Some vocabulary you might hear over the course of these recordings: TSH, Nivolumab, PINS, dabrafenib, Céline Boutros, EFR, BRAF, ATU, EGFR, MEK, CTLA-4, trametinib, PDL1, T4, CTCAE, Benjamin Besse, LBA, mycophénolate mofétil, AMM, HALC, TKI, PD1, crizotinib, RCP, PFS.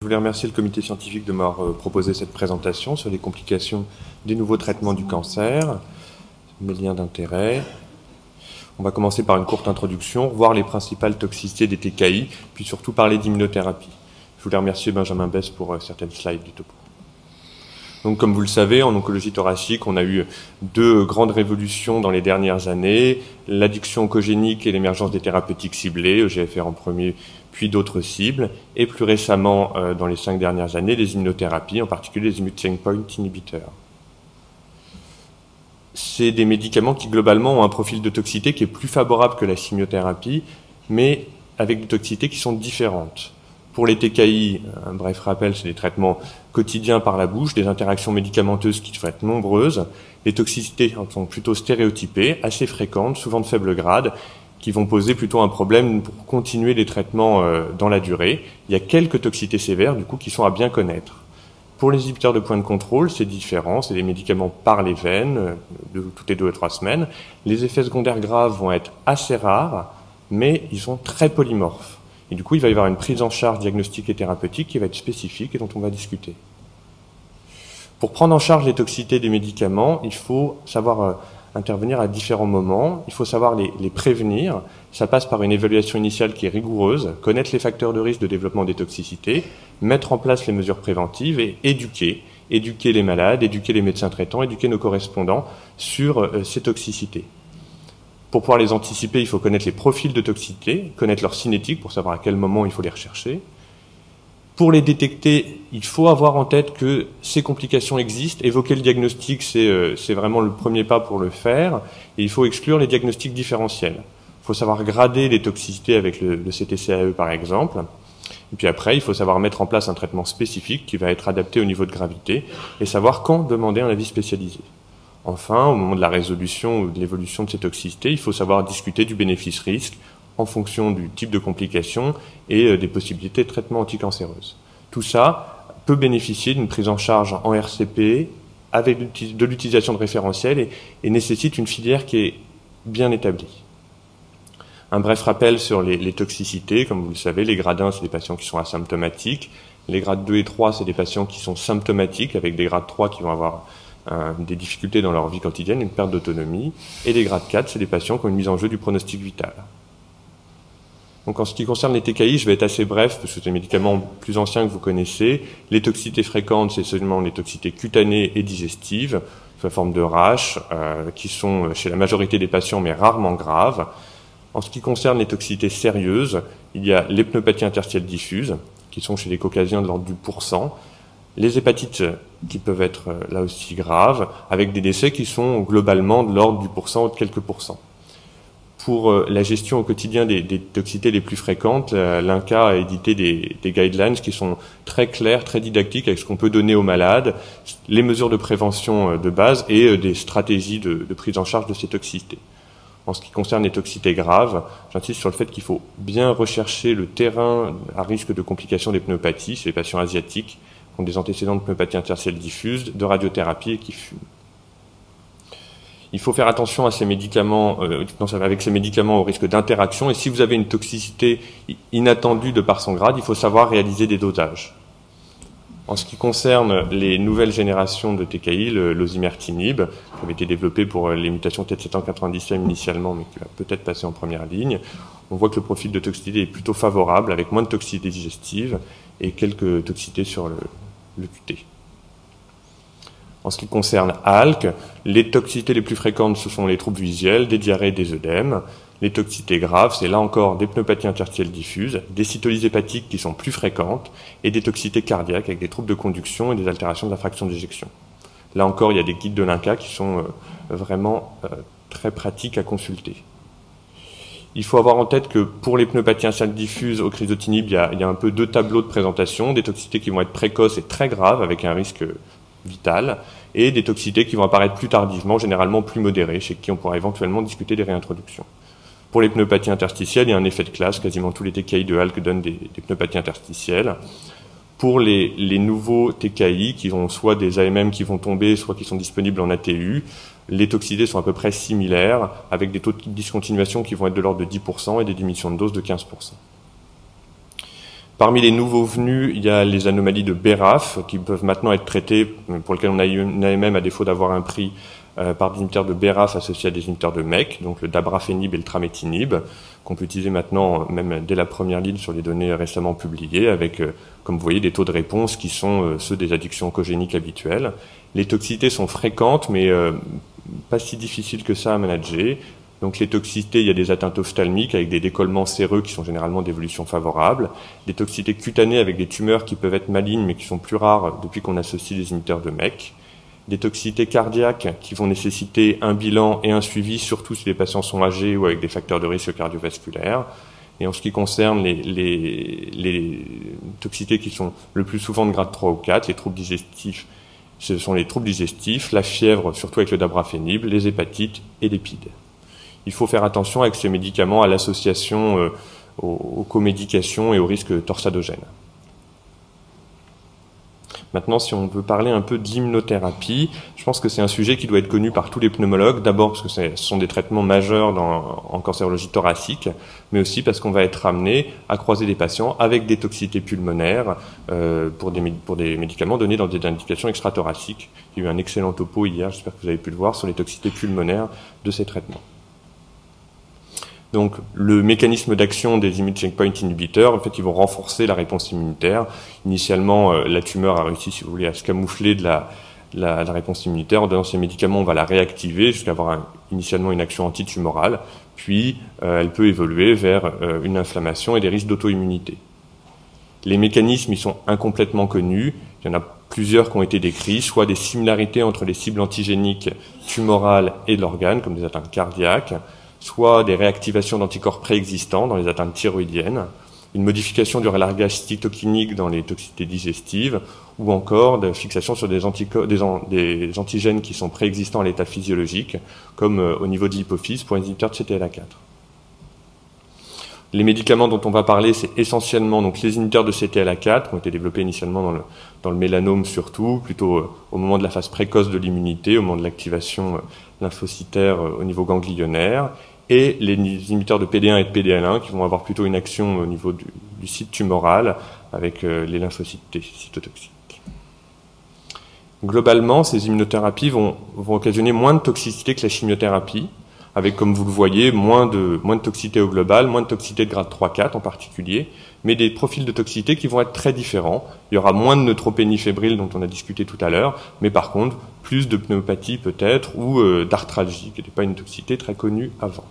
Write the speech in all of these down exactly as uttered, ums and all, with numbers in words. Je voulais remercier le comité scientifique de m'avoir proposé cette présentation sur les complications des nouveaux traitements du cancer, mes liens d'intérêt. On va commencer par une courte introduction, voir les principales toxicités des T K I, puis surtout parler d'immunothérapie. Je voulais remercier Benjamin Besse pour certaines slides du topo. Donc, comme vous le savez, en oncologie thoracique, on a eu deux grandes révolutions dans les dernières années, l'addiction oncogénique et l'émergence des thérapeutiques ciblées, E G F R en premier, puis d'autres cibles, et plus récemment, euh, dans les cinq dernières années, les immunothérapies, en particulier les checkpoint inhibiteurs. C'est des médicaments qui, globalement, ont un profil de toxicité qui est plus favorable que la chimiothérapie, mais avec des toxicités qui sont différentes. Pour les T K I, un bref rappel, c'est des traitements quotidiens par la bouche, des interactions médicamenteuses qui doivent être nombreuses. Les toxicités sont plutôt stéréotypées, assez fréquentes, souvent de faible grade, qui vont poser plutôt un problème pour continuer les traitements dans la durée. Il y a quelques toxicités sévères, du coup, qui sont à bien connaître. Pour les inhibiteurs de point de contrôle, c'est différent, c'est des médicaments par les veines, de, toutes les deux ou trois semaines. Les effets secondaires graves vont être assez rares, mais ils sont très polymorphes. Et du coup, il va y avoir une prise en charge diagnostique et thérapeutique qui va être spécifique et dont on va discuter. Pour prendre en charge les toxicités des médicaments, il faut savoir... Euh, intervenir à différents moments, il faut savoir les, les prévenir, ça passe par une évaluation initiale qui est rigoureuse, connaître les facteurs de risque de développement des toxicités, mettre en place les mesures préventives et éduquer, éduquer les malades, éduquer les médecins traitants, éduquer nos correspondants sur euh, ces toxicités. Pour pouvoir les anticiper, il faut connaître les profils de toxicité, connaître leur cinétique pour savoir à quel moment il faut les rechercher. Pour les détecter, il faut avoir en tête que ces complications existent. Évoquer le diagnostic, c'est euh, c'est vraiment le premier pas pour le faire. Et il faut exclure les diagnostics différentiels. Il faut savoir grader les toxicités avec le, le C T C A E, par exemple. Et puis après, il faut savoir mettre en place un traitement spécifique qui va être adapté au niveau de gravité et savoir quand demander un avis spécialisé. Enfin, au moment de la résolution ou de l'évolution de ces toxicités, il faut savoir discuter du bénéfice-risque en fonction du type de complications et des possibilités de traitement anticancéreux. Tout ça peut bénéficier d'une prise en charge en R C P avec de l'utilisation de référentiels et, et nécessite une filière qui est bien établie. Un bref rappel sur les, les toxicités. Comme vous le savez, les grades un, c'est des patients qui sont asymptomatiques. Les grades deux et trois, c'est des patients qui sont symptomatiques, avec des grades trois qui vont avoir euh, des difficultés dans leur vie quotidienne, une perte d'autonomie. Et les grades quatre, c'est des patients qui ont une mise en jeu du pronostic vital. Donc en ce qui concerne les T K I, je vais être assez bref, parce que c'est des médicaments plus anciens que vous connaissez. Les toxicités fréquentes, c'est seulement les toxicités cutanées et digestives, sous la forme de rash, euh, qui sont chez la majorité des patients, mais rarement graves. En ce qui concerne les toxicités sérieuses, il y a les pneumopathies interstitielles diffuses, qui sont chez les caucasiens de l'ordre du pourcent, les hépatites qui peuvent être là aussi graves, avec des décès qui sont globalement de l'ordre du pourcent ou de quelques pourcents. Pour la gestion au quotidien des, des toxicités les plus fréquentes, l'INCa a édité des, des guidelines qui sont très claires, très didactiques avec ce qu'on peut donner aux malades, les mesures de prévention de base et des stratégies de, de prise en charge de ces toxicités. En ce qui concerne les toxicités graves, j'insiste sur le fait qu'il faut bien rechercher le terrain à risque de complications des pneumopathies, c'est les patients asiatiques qui ont des antécédents de pneumopathie interstitielle diffuse, de radiothérapie et qui fument. Il faut faire attention à ces médicaments, euh, avec ces médicaments au risque d'interaction. Et si vous avez une toxicité inattendue de par son grade, il faut savoir réaliser des dosages. En ce qui concerne les nouvelles générations de T K I, le l'osimertinib, qui avait été développé pour les mutations T sept cent quatre-vingt-dix M initialement, mais qui va peut-être passer en première ligne, on voit que le profil de toxicité est plutôt favorable, avec moins de toxicité digestive et quelques toxicités sur le, le Q T. En ce qui concerne H A L C, les toxicités les plus fréquentes, ce sont les troubles visuels, des diarrhées et des œdèmes. Les toxicités graves, c'est là encore des pneumopathies interstitielles diffuses, des cytolyses hépatiques qui sont plus fréquentes, et des toxicités cardiaques avec des troubles de conduction et des altérations de la fraction d'éjection. Là encore, il y a des guides de l'INCa qui sont vraiment très pratiques à consulter. Il faut avoir en tête que pour les pneumopathies interstitielles diffuses au crizotinib, il y a, il y a un peu deux tableaux de présentation, des toxicités qui vont être précoces et très graves avec un risque vitale, et des toxicités qui vont apparaître plus tardivement, généralement plus modérées, chez qui on pourra éventuellement discuter des réintroductions. Pour les pneumopathies interstitielles, il y a un effet de classe, quasiment tous les T K I de H A L C donnent des, des pneumopathies interstitielles. Pour les, les nouveaux T K I, qui ont soit des A M M qui vont tomber, soit qui sont disponibles en A T U, les toxicités sont à peu près similaires, avec des taux de discontinuation qui vont être de l'ordre de dix pour cent et des diminutions de doses de quinze pour cent. Parmi les nouveaux venus, il y a les anomalies de B R A F qui peuvent maintenant être traitées, pour lesquelles on a eu une A M M à défaut d'avoir un prix, euh, par des inhibiteurs de B R A F associés à des inhibiteurs de M E K, donc le dabrafenib et le trametinib, qu'on peut utiliser maintenant, même dès la première ligne sur les données récemment publiées, avec, euh, comme vous voyez, des taux de réponse qui sont euh, ceux des addictions oncogéniques habituelles. Les toxicités sont fréquentes, mais euh, pas si difficiles que ça à manager. Donc les toxicités, il y a des atteintes ophtalmiques avec des décollements séreux qui sont généralement d'évolution favorable, des toxicités cutanées avec des tumeurs qui peuvent être malignes mais qui sont plus rares depuis qu'on associe des inhibiteurs de M E K, des toxicités cardiaques qui vont nécessiter un bilan et un suivi, surtout si les patients sont âgés ou avec des facteurs de risque cardiovasculaires. Et en ce qui concerne les, les, les toxicités qui sont le plus souvent de grade trois ou quatre, les troubles digestifs, ce sont les troubles digestifs, la fièvre, surtout avec le dabrafenib, les hépatites et les P I D. Il faut faire attention avec ces médicaments à l'association, euh, aux, aux comédications et aux risques torsadogènes. Maintenant, si on veut parler un peu d'immunothérapie, je pense que c'est un sujet qui doit être connu par tous les pneumologues, d'abord parce que ce sont des traitements majeurs dans, en cancérologie thoracique, mais aussi parce qu'on va être amené à croiser des patients avec des toxicités pulmonaires euh, pour, des, pour des médicaments donnés dans des indications extrathoraciques. Il y a eu un excellent topo hier, j'espère que vous avez pu le voir, sur les toxicités pulmonaires de ces traitements. Donc, le mécanisme d'action des immune checkpoint inhibiteurs, en fait, ils vont renforcer la réponse immunitaire. Initialement, euh, la tumeur a réussi, si vous voulez, à se camoufler de la, de la, de la réponse immunitaire. En donnant ces médicaments, on va la réactiver jusqu'à avoir un, initialement une action antitumorale. Puis, euh, elle peut évoluer vers euh, une inflammation et des risques d'auto-immunité. Les mécanismes, ils sont incomplètement connus. Il y en a plusieurs qui ont été décrits, soit des similarités entre les cibles antigéniques tumorales et de l'organe, comme des atteintes cardiaques, soit des réactivations d'anticorps préexistants dans les atteintes thyroïdiennes, une modification du relargage cytokinique dans les toxicités digestives, ou encore de fixation sur des, des, an des antigènes qui sont préexistants à l'état physiologique, comme euh, au niveau de l'hypophyse pour les inhibiteurs de C T L A quatre. Les médicaments dont on va parler, c'est essentiellement donc les inhibiteurs de C T L A quatre, qui ont été développés initialement dans le, dans le mélanome surtout, plutôt euh, au moment de la phase précoce de l'immunité, au moment de l'activation euh, lymphocytaire euh, au niveau ganglionnaire, et les inhibiteurs de P D un et de P D L un qui vont avoir plutôt une action au niveau du, du site tumoral avec euh, les lymphocytes cytotoxiques. Globalement, ces immunothérapies vont, vont occasionner moins de toxicité que la chimiothérapie, avec, comme vous le voyez, moins de, moins de toxicité au global, moins de toxicité de grade trois quatre en particulier, mais des profils de toxicité qui vont être très différents. Il y aura moins de neutropénie fébrile dont on a discuté tout à l'heure, mais par contre, plus de pneumopathie peut-être, ou euh, d'arthralgie, qui n'était pas une toxicité très connue avant.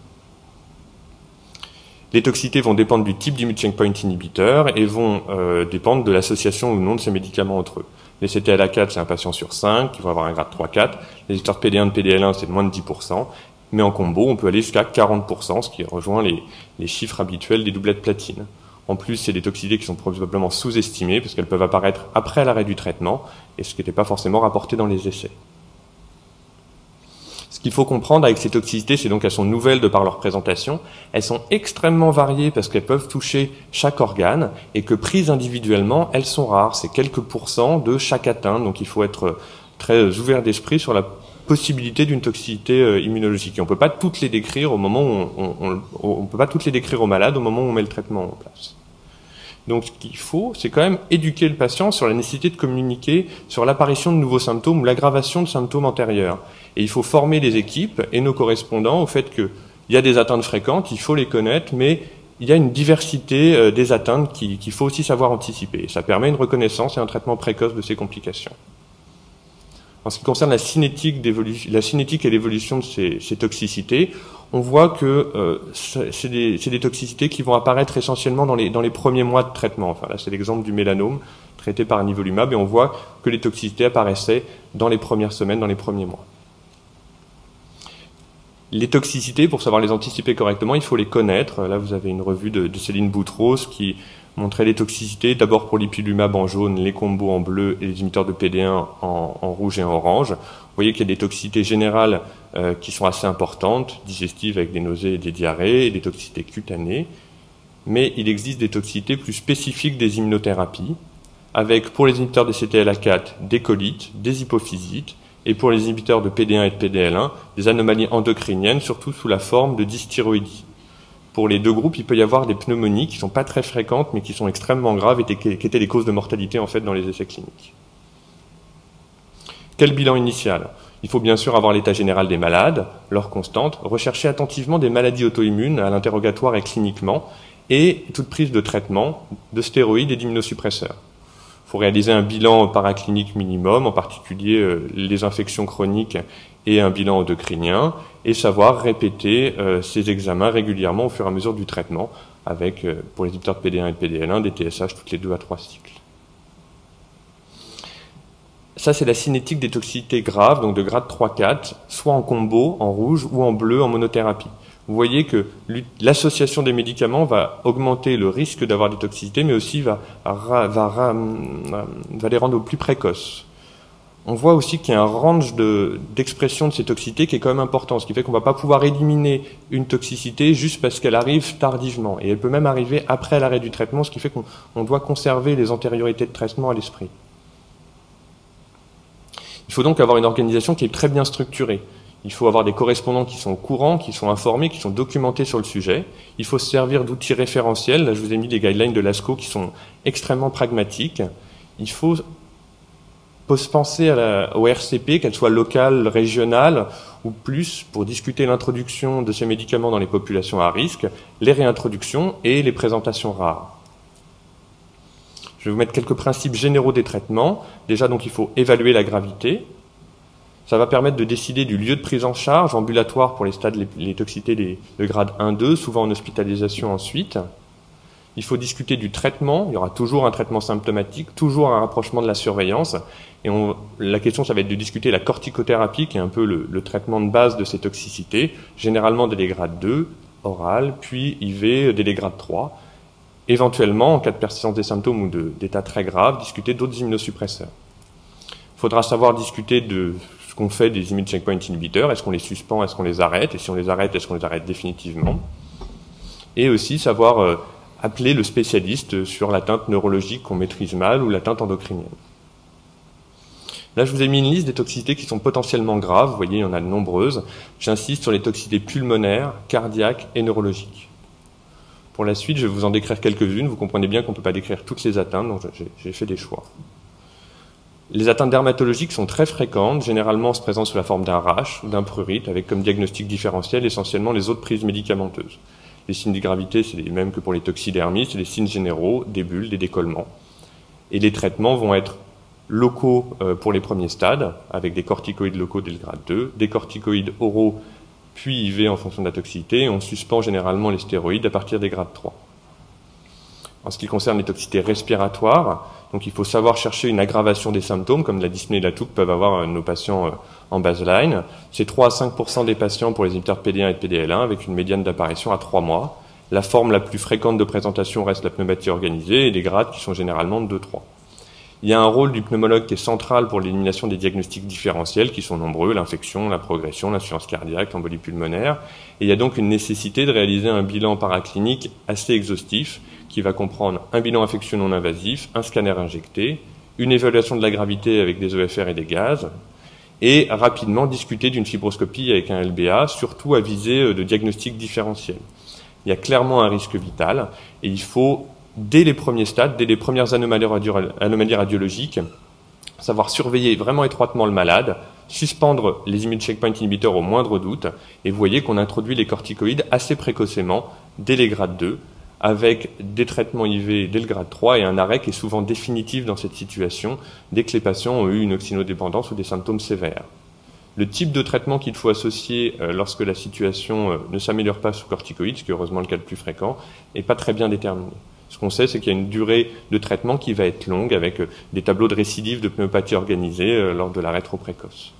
Les toxicités vont dépendre du type d'immune checkpoint inhibiteur et vont euh, dépendre de l'association ou non de ces médicaments entre eux. Les C T L A quatre, c'est un patient sur cinq qui va avoir un grade trois quatre. Les histoires de P D un et de P D L un, c'est de moins de dix pour cent. Mais en combo, on peut aller jusqu'à quarante pour cent, ce qui rejoint les, les chiffres habituels des doublettes platine. En plus, c'est des toxicités qui sont probablement sous-estimées, parce qu'elles peuvent apparaître après l'arrêt du traitement, et ce qui n'était pas forcément rapporté dans les essais. Ce qu'il faut comprendre avec ces toxicités, c'est donc qu'elles sont nouvelles de par leur présentation. Elles sont extrêmement variées parce qu'elles peuvent toucher chaque organe et que prises individuellement, elles sont rares. C'est quelques pourcents de chaque atteinte, donc il faut être très ouvert d'esprit sur la possibilité d'une toxicité immunologique. Et on peut pas toutes les décrire au moment où on, on, on, on peut pas toutes les décrire aux malades au moment où on met le traitement en place. Donc ce qu'il faut, c'est quand même éduquer le patient sur la nécessité de communiquer sur l'apparition de nouveaux symptômes ou l'aggravation de symptômes antérieurs. Et il faut former les équipes et nos correspondants au fait qu'il y a des atteintes fréquentes, il faut les connaître, mais il y a une diversité des atteintes qu'il faut aussi savoir anticiper. Et ça permet une reconnaissance et un traitement précoce de ces complications. En ce qui concerne la cinétique, la cinétique et l'évolution de ces, ces toxicités, on voit que euh, c'est des, des toxicités qui vont apparaître essentiellement dans les, dans les premiers mois de traitement. Enfin, là, c'est l'exemple du mélanome traité par Nivolumab, et on voit que les toxicités apparaissaient dans les premières semaines, dans les premiers mois. Les toxicités, pour savoir les anticiper correctement, il faut les connaître. Là, vous avez une revue de, de Céline Boutros qui montrer les toxicités, d'abord pour l'ipilumab en jaune, les combos en bleu et les inhibiteurs de P D un en, en rouge et en orange. Vous voyez qu'il y a des toxicités générales euh, qui sont assez importantes, digestives avec des nausées et des diarrhées, et des toxicités cutanées. Mais il existe des toxicités plus spécifiques des immunothérapies, avec pour les inhibiteurs de C T L A quatre des colites, des hypophysites, et pour les inhibiteurs de P D un et de P D L un des anomalies endocriniennes, surtout sous la forme de dysthyroïdie. pour les deux groupes, il peut y avoir des pneumonies qui sont pas très fréquentes, mais qui sont extrêmement graves et qui étaient des causes de mortalité en fait dans les essais cliniques. Quel bilan initial? Il faut bien sûr avoir l'état général des malades, leur constante, rechercher attentivement des maladies auto-immunes à l'interrogatoire et cliniquement, et toute prise de traitement de stéroïdes et d'immunosuppresseurs. Il faut réaliser un bilan paraclinique minimum, en particulier euh, les infections chroniques et un bilan endocrinien, et savoir répéter euh, ces examens régulièrement au fur et à mesure du traitement, avec, euh, pour les inhibiteurs de P D un et de P D L un, des T S H toutes les deux à trois cycles. Ça, c'est la cinétique des toxicités graves, donc de grade trois quatre, soit en combo, en rouge, ou en bleu, en monothérapie. Vous voyez que l'association des médicaments va augmenter le risque d'avoir des toxicités, mais aussi va, va, va, va les rendre au plus précoces. On voit aussi qu'il y a un range de, d'expression de ces toxicités qui est quand même important, ce qui fait qu'on ne va pas pouvoir éliminer une toxicité juste parce qu'elle arrive tardivement. Et elle peut même arriver après l'arrêt du traitement, ce qui fait qu'on on doit conserver les antériorités de traitement à l'esprit. Il faut donc avoir une organisation qui est très bien structurée. Il faut avoir des correspondants qui sont au courant, qui sont informés, qui sont documentés sur le sujet. Il faut se servir d'outils référentiels. Là, je vous ai mis des guidelines de l'ASCO qui sont extrêmement pragmatiques. Il faut penser à la, au R C P, qu'elle soit locale, régionale ou plus, pour discuter l'introduction de ces médicaments dans les populations à risque, les réintroductions et les présentations rares. Je vais vous mettre quelques principes généraux des traitements. Déjà, donc, il faut évaluer la gravité. Ça va permettre de décider du lieu de prise en charge, ambulatoire pour les stades, les, les toxicités les, de grade un deux, souvent en hospitalisation ensuite. Il faut discuter du traitement. Il y aura toujours un traitement symptomatique, toujours un rapprochement de la surveillance. Et on, la question, ça va être de discuter la corticothérapie, qui est un peu le, le traitement de base de ces toxicités, généralement dès les grades deux, oral, puis I V dès les grades trois. Éventuellement, en cas de persistance des symptômes ou d'état très grave, discuter d'autres immunosuppresseurs. Il faudra savoir discuter de ce qu'on fait des immune checkpoint inhibiteurs. Est-ce qu'on les suspend, est-ce qu'on les arrête? Et si on les arrête, est-ce qu'on les arrête définitivement? Et aussi savoir euh, appeler le spécialiste sur l'atteinte neurologique qu'on maîtrise mal ou l'atteinte endocrinienne. Là, je vous ai mis une liste des toxicités qui sont potentiellement graves. Vous voyez, il y en a de nombreuses. J'insiste sur les toxicités pulmonaires, cardiaques et neurologiques. Pour la suite, je vais vous en décrire quelques-unes. Vous comprenez bien qu'on ne peut pas décrire toutes les atteintes, donc j'ai fait des choix. Les atteintes dermatologiques sont très fréquentes, généralement se présentent sous la forme d'un rash ou d'un prurite, avec comme diagnostic différentiel essentiellement les autres prises médicamenteuses. Les signes de gravité, c'est les mêmes que pour les toxidermies, c'est des signes généraux, des bulles, des décollements. Et les traitements vont être locaux pour les premiers stades, avec des corticoïdes locaux dès le grade deux, des corticoïdes oraux, puis I V en fonction de la toxicité. On suspend généralement les stéroïdes à partir des grades trois. En ce qui concerne les toxicités respiratoires, donc il faut savoir chercher une aggravation des symptômes, comme la dyspnée et la toux que peuvent avoir nos patients en baseline. C'est trois à cinq pour cent des patients pour les inhibiteurs P D un et P D L un, avec une médiane d'apparition à trois mois. La forme la plus fréquente de présentation reste la pneumopathie organisée et les grades qui sont généralement de deux à trois. Il y a un rôle du pneumologue qui est central pour l'élimination des diagnostics différentiels, qui sont nombreux, l'infection, la progression, l'insuffisance cardiaque, l'embolie pulmonaire. Et il y a donc une nécessité de réaliser un bilan paraclinique assez exhaustif, qui va comprendre un bilan infectieux non invasif, un scanner injecté, une évaluation de la gravité avec des E F R et des gaz, et rapidement discuter d'une fibroscopie avec un L B A, surtout à visée de diagnostic différentiel. Il y a clairement un risque vital, et il faut, dès les premiers stades, dès les premières anomalies radiologiques, savoir surveiller vraiment étroitement le malade, suspendre les immune checkpoint inhibiteurs au moindre doute, et vous voyez qu'on introduit les corticoïdes assez précocement, dès les grades deux, avec des traitements I V dès le grade trois et un arrêt qui est souvent définitif dans cette situation, dès que les patients ont eu une oxynodépendance ou des symptômes sévères. Le type de traitement qu'il faut associer lorsque la situation ne s'améliore pas sous corticoïdes, ce qui est heureusement le cas le plus fréquent, n'est pas très bien déterminé. Ce qu'on sait, c'est qu'il y a une durée de traitement qui va être longue, avec des tableaux de récidive de pneumopathie organisée lors de l'arrêt trop précoce.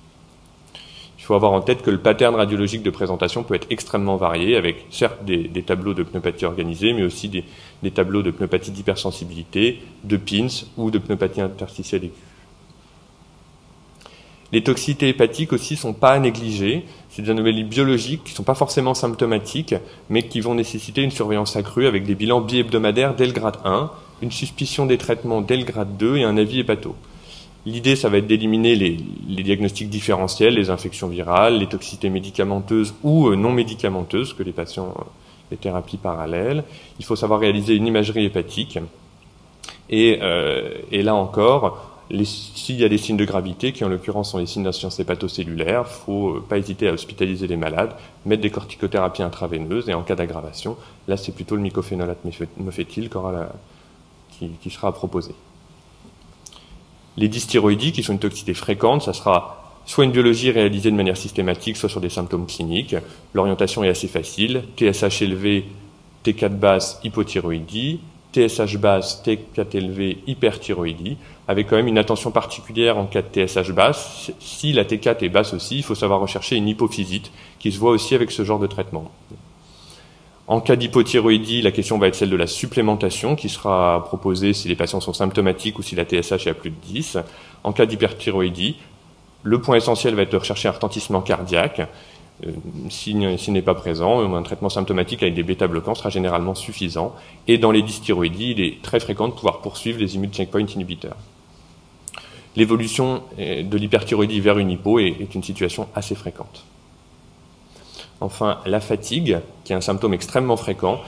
Il faut avoir en tête que le pattern radiologique de présentation peut être extrêmement varié, avec certes des, des tableaux de pneumopathie organisée, mais aussi des, des tableaux de pneumopathie d'hypersensibilité, de PINS ou de pneumopathie interstitielle aiguë. Les toxicités hépatiques aussi ne sont pas à négliger. C'est des anomalies biologiques qui ne sont pas forcément symptomatiques, mais qui vont nécessiter une surveillance accrue avec des bilans bi-hebdomadaires dès le grade un, une suspicion des traitements dès le grade deux et un avis hépato. L'idée, ça va être d'éliminer les, les diagnostics différentiels, les infections virales, les toxicités médicamenteuses ou non médicamenteuses que les patients les thérapies parallèles. Il faut savoir réaliser une imagerie hépatique. Et, euh, et là encore, s'il y a des signes de gravité, qui en l'occurrence sont les signes d'insuffisance hépatocellulaire, il ne faut pas hésiter à hospitaliser les malades, mettre des corticothérapies intraveineuses, et en cas d'aggravation, là c'est plutôt le mycophénolate mofétil qui, qui sera à proposer. Les dysthyroïdies, qui sont une toxicité fréquente, ça sera soit une biologie réalisée de manière systématique, soit sur des symptômes cliniques. L'orientation est assez facile, T S H élevé, T quatre basse, hypothyroïdie, T S H basse, T quatre élevé, hyperthyroïdie, avec quand même une attention particulière en cas de T S H basse. Si la T quatre est basse aussi, il faut savoir rechercher une hypophysite, qui se voit aussi avec ce genre de traitement. En cas d'hypothyroïdie, la question va être celle de la supplémentation, qui sera proposée si les patients sont symptomatiques ou si la T S H est à plus de dix. En cas d'hyperthyroïdie, le point essentiel va être de rechercher un retentissement cardiaque. Euh, S'il si n'est pas présent, un traitement symptomatique avec des bêta-bloquants sera généralement suffisant. Et dans les dysthyroïdies, il est très fréquent de pouvoir poursuivre les immune checkpoint inhibiteurs. L'évolution de l'hyperthyroïdie vers une hypo est, est une situation assez fréquente. Enfin, la fatigue, qui est un symptôme extrêmement fréquent.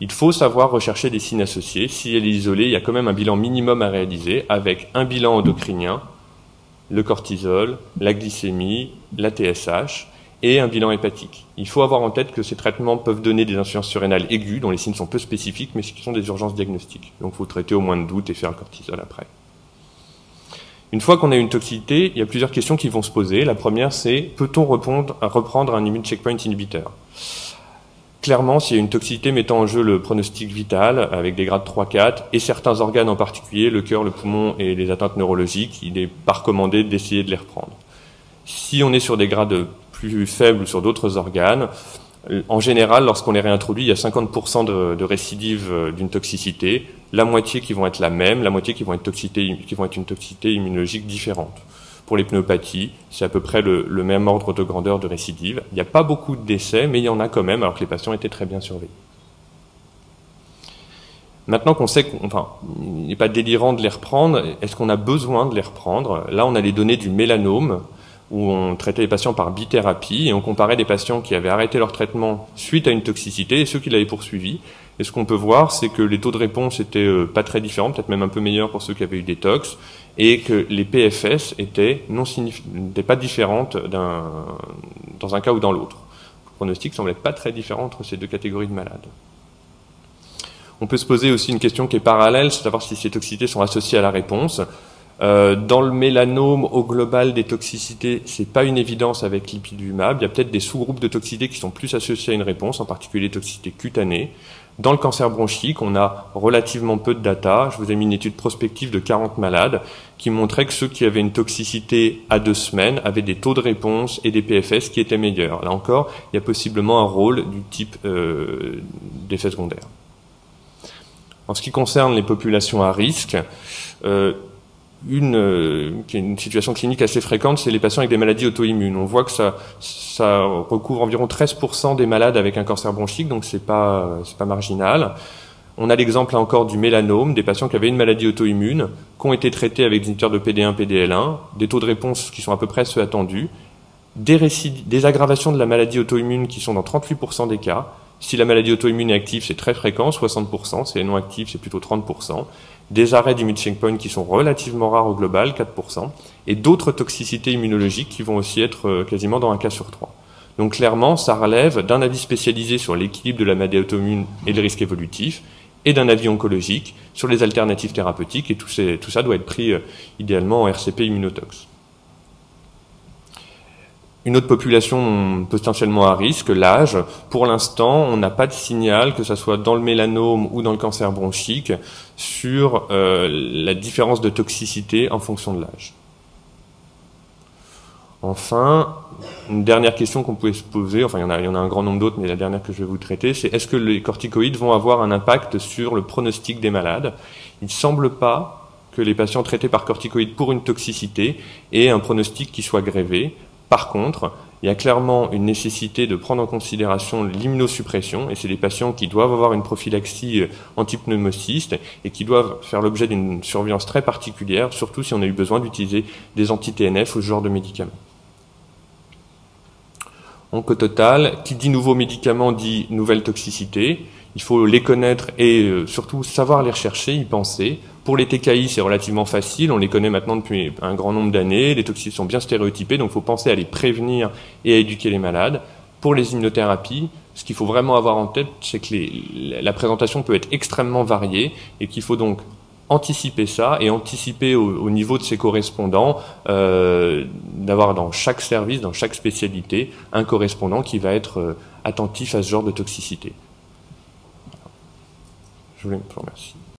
Il faut savoir rechercher des signes associés. Si elle est isolée, il y a quand même un bilan minimum à réaliser avec un bilan endocrinien, le cortisol, la glycémie, la T S H et un bilan hépatique. Il faut avoir en tête que ces traitements peuvent donner des insuffisances surrénales aiguës, dont les signes sont peu spécifiques, mais qui sont des urgences diagnostiques. Donc il faut traiter au moins de doute et faire le cortisol après. Une fois qu'on a une toxicité, il y a plusieurs questions qui vont se poser. La première, c'est peut-on reprendre un immune checkpoint inhibiteur? Clairement, s'il y a une toxicité mettant en jeu le pronostic vital, avec des grades trois quatre, et certains organes en particulier, le cœur, le poumon et les atteintes neurologiques, il n'est pas recommandé d'essayer de les reprendre. Si on est sur des grades plus faibles ou sur d'autres organes, en général, lorsqu'on les réintroduit, il y a cinquante pour cent de, de récidive d'une toxicité, la moitié qui vont être la même, la moitié qui vont être, toxicité, qui vont être une toxicité immunologique différente. Pour les pneumopathies, c'est à peu près le, le même ordre de grandeur de récidive. Il n'y a pas beaucoup de décès, mais il y en a quand même, alors que les patients étaient très bien surveillés. Maintenant qu'on sait qu'on, enfin, il n'est pas délirant de les reprendre, est-ce qu'on a besoin de les reprendre? Là, on a les données du mélanome, où on traitait les patients par bithérapie, et on comparait des patients qui avaient arrêté leur traitement suite à une toxicité et ceux qui l'avaient poursuivi. Et ce qu'on peut voir, c'est que les taux de réponse étaient pas très différents, peut-être même un peu meilleurs pour ceux qui avaient eu des tox, et que les P F S étaient non signif... n'étaient pas différentes d'un... dans un cas ou dans l'autre. Le pronostic semblait pas très différent entre ces deux catégories de malades. On peut se poser aussi une question qui est parallèle, c'est de savoir si ces toxicités sont associées à la réponse. Euh, dans le mélanome, au global des toxicités, c'est pas une évidence avec l'ipilimumab. Il y a peut-être des sous-groupes de toxicités qui sont plus associés à une réponse, en particulier les toxicités cutanées. Dans le cancer bronchique, on a relativement peu de data. Je vous ai mis une étude prospective de quarante malades qui montrait que ceux qui avaient une toxicité à deux semaines avaient des taux de réponse et des P F S qui étaient meilleurs. Là encore, il y a possiblement un rôle du type euh, d'effet secondaire. En ce qui concerne les populations à risque, euh, Une, euh, qui est une situation clinique assez fréquente, c'est les patients avec des maladies auto-immunes. On voit que ça, ça recouvre environ treize pour cent des malades avec un cancer bronchique, donc c'est pas, c'est pas marginal. On a l'exemple là encore du mélanome, des patients qui avaient une maladie auto-immune, qui ont été traités avec des inhibiteurs de P D un, P D L un, des taux de réponse qui sont à peu près ceux attendus, des, récid... des aggravations de la maladie auto-immune qui sont dans trente-huit pour cent des cas. Si la maladie auto-immune est active, c'est très fréquent, soixante pour cent. Si elle est non active, c'est plutôt trente pour cent. Des arrêts d'immune checkpoint qui sont relativement rares au global, quatre pour cent. Et d'autres toxicités immunologiques qui vont aussi être quasiment dans un cas sur trois. Donc clairement, ça relève d'un avis spécialisé sur l'équilibre de la maladie auto-immune et le risque évolutif, et d'un avis oncologique sur les alternatives thérapeutiques. Et tout, ces, tout ça doit être pris euh, idéalement en R C P immunotox. Une autre population potentiellement à risque, l'âge. Pour l'instant, on n'a pas de signal, que ça soit dans le mélanome ou dans le cancer bronchique, sur euh, la différence de toxicité en fonction de l'âge. Enfin, une dernière question qu'on pouvait se poser, enfin il y en a, il y en a un grand nombre d'autres, mais la dernière que je vais vous traiter, c'est est-ce que les corticoïdes vont avoir un impact sur le pronostic des malades? Il ne semble pas que les patients traités par corticoïdes pour une toxicité aient un pronostic qui soit grévé. Par contre, il y a clairement une nécessité de prendre en considération l'immunosuppression, et c'est les patients qui doivent avoir une prophylaxie antipneumocyste et qui doivent faire l'objet d'une surveillance très particulière, surtout si on a eu besoin d'utiliser des anti-T N F ou ce genre de médicaments. Donc au total, qui dit nouveaux médicaments dit nouvelles toxicités. Il faut les connaître et euh, surtout savoir les rechercher, y penser. Pour les T K I, c'est relativement facile. On les connaît maintenant depuis un grand nombre d'années. Les toxicités sont bien stéréotypées, donc il faut penser à les prévenir et à éduquer les malades. Pour les immunothérapies, ce qu'il faut vraiment avoir en tête, c'est que les, la présentation peut être extrêmement variée et qu'il faut donc anticiper ça et anticiper au, au niveau de ses correspondants, euh, d'avoir dans chaque service, dans chaque spécialité, un correspondant qui va être euh, attentif à ce genre de toxicité. Je vous remercie.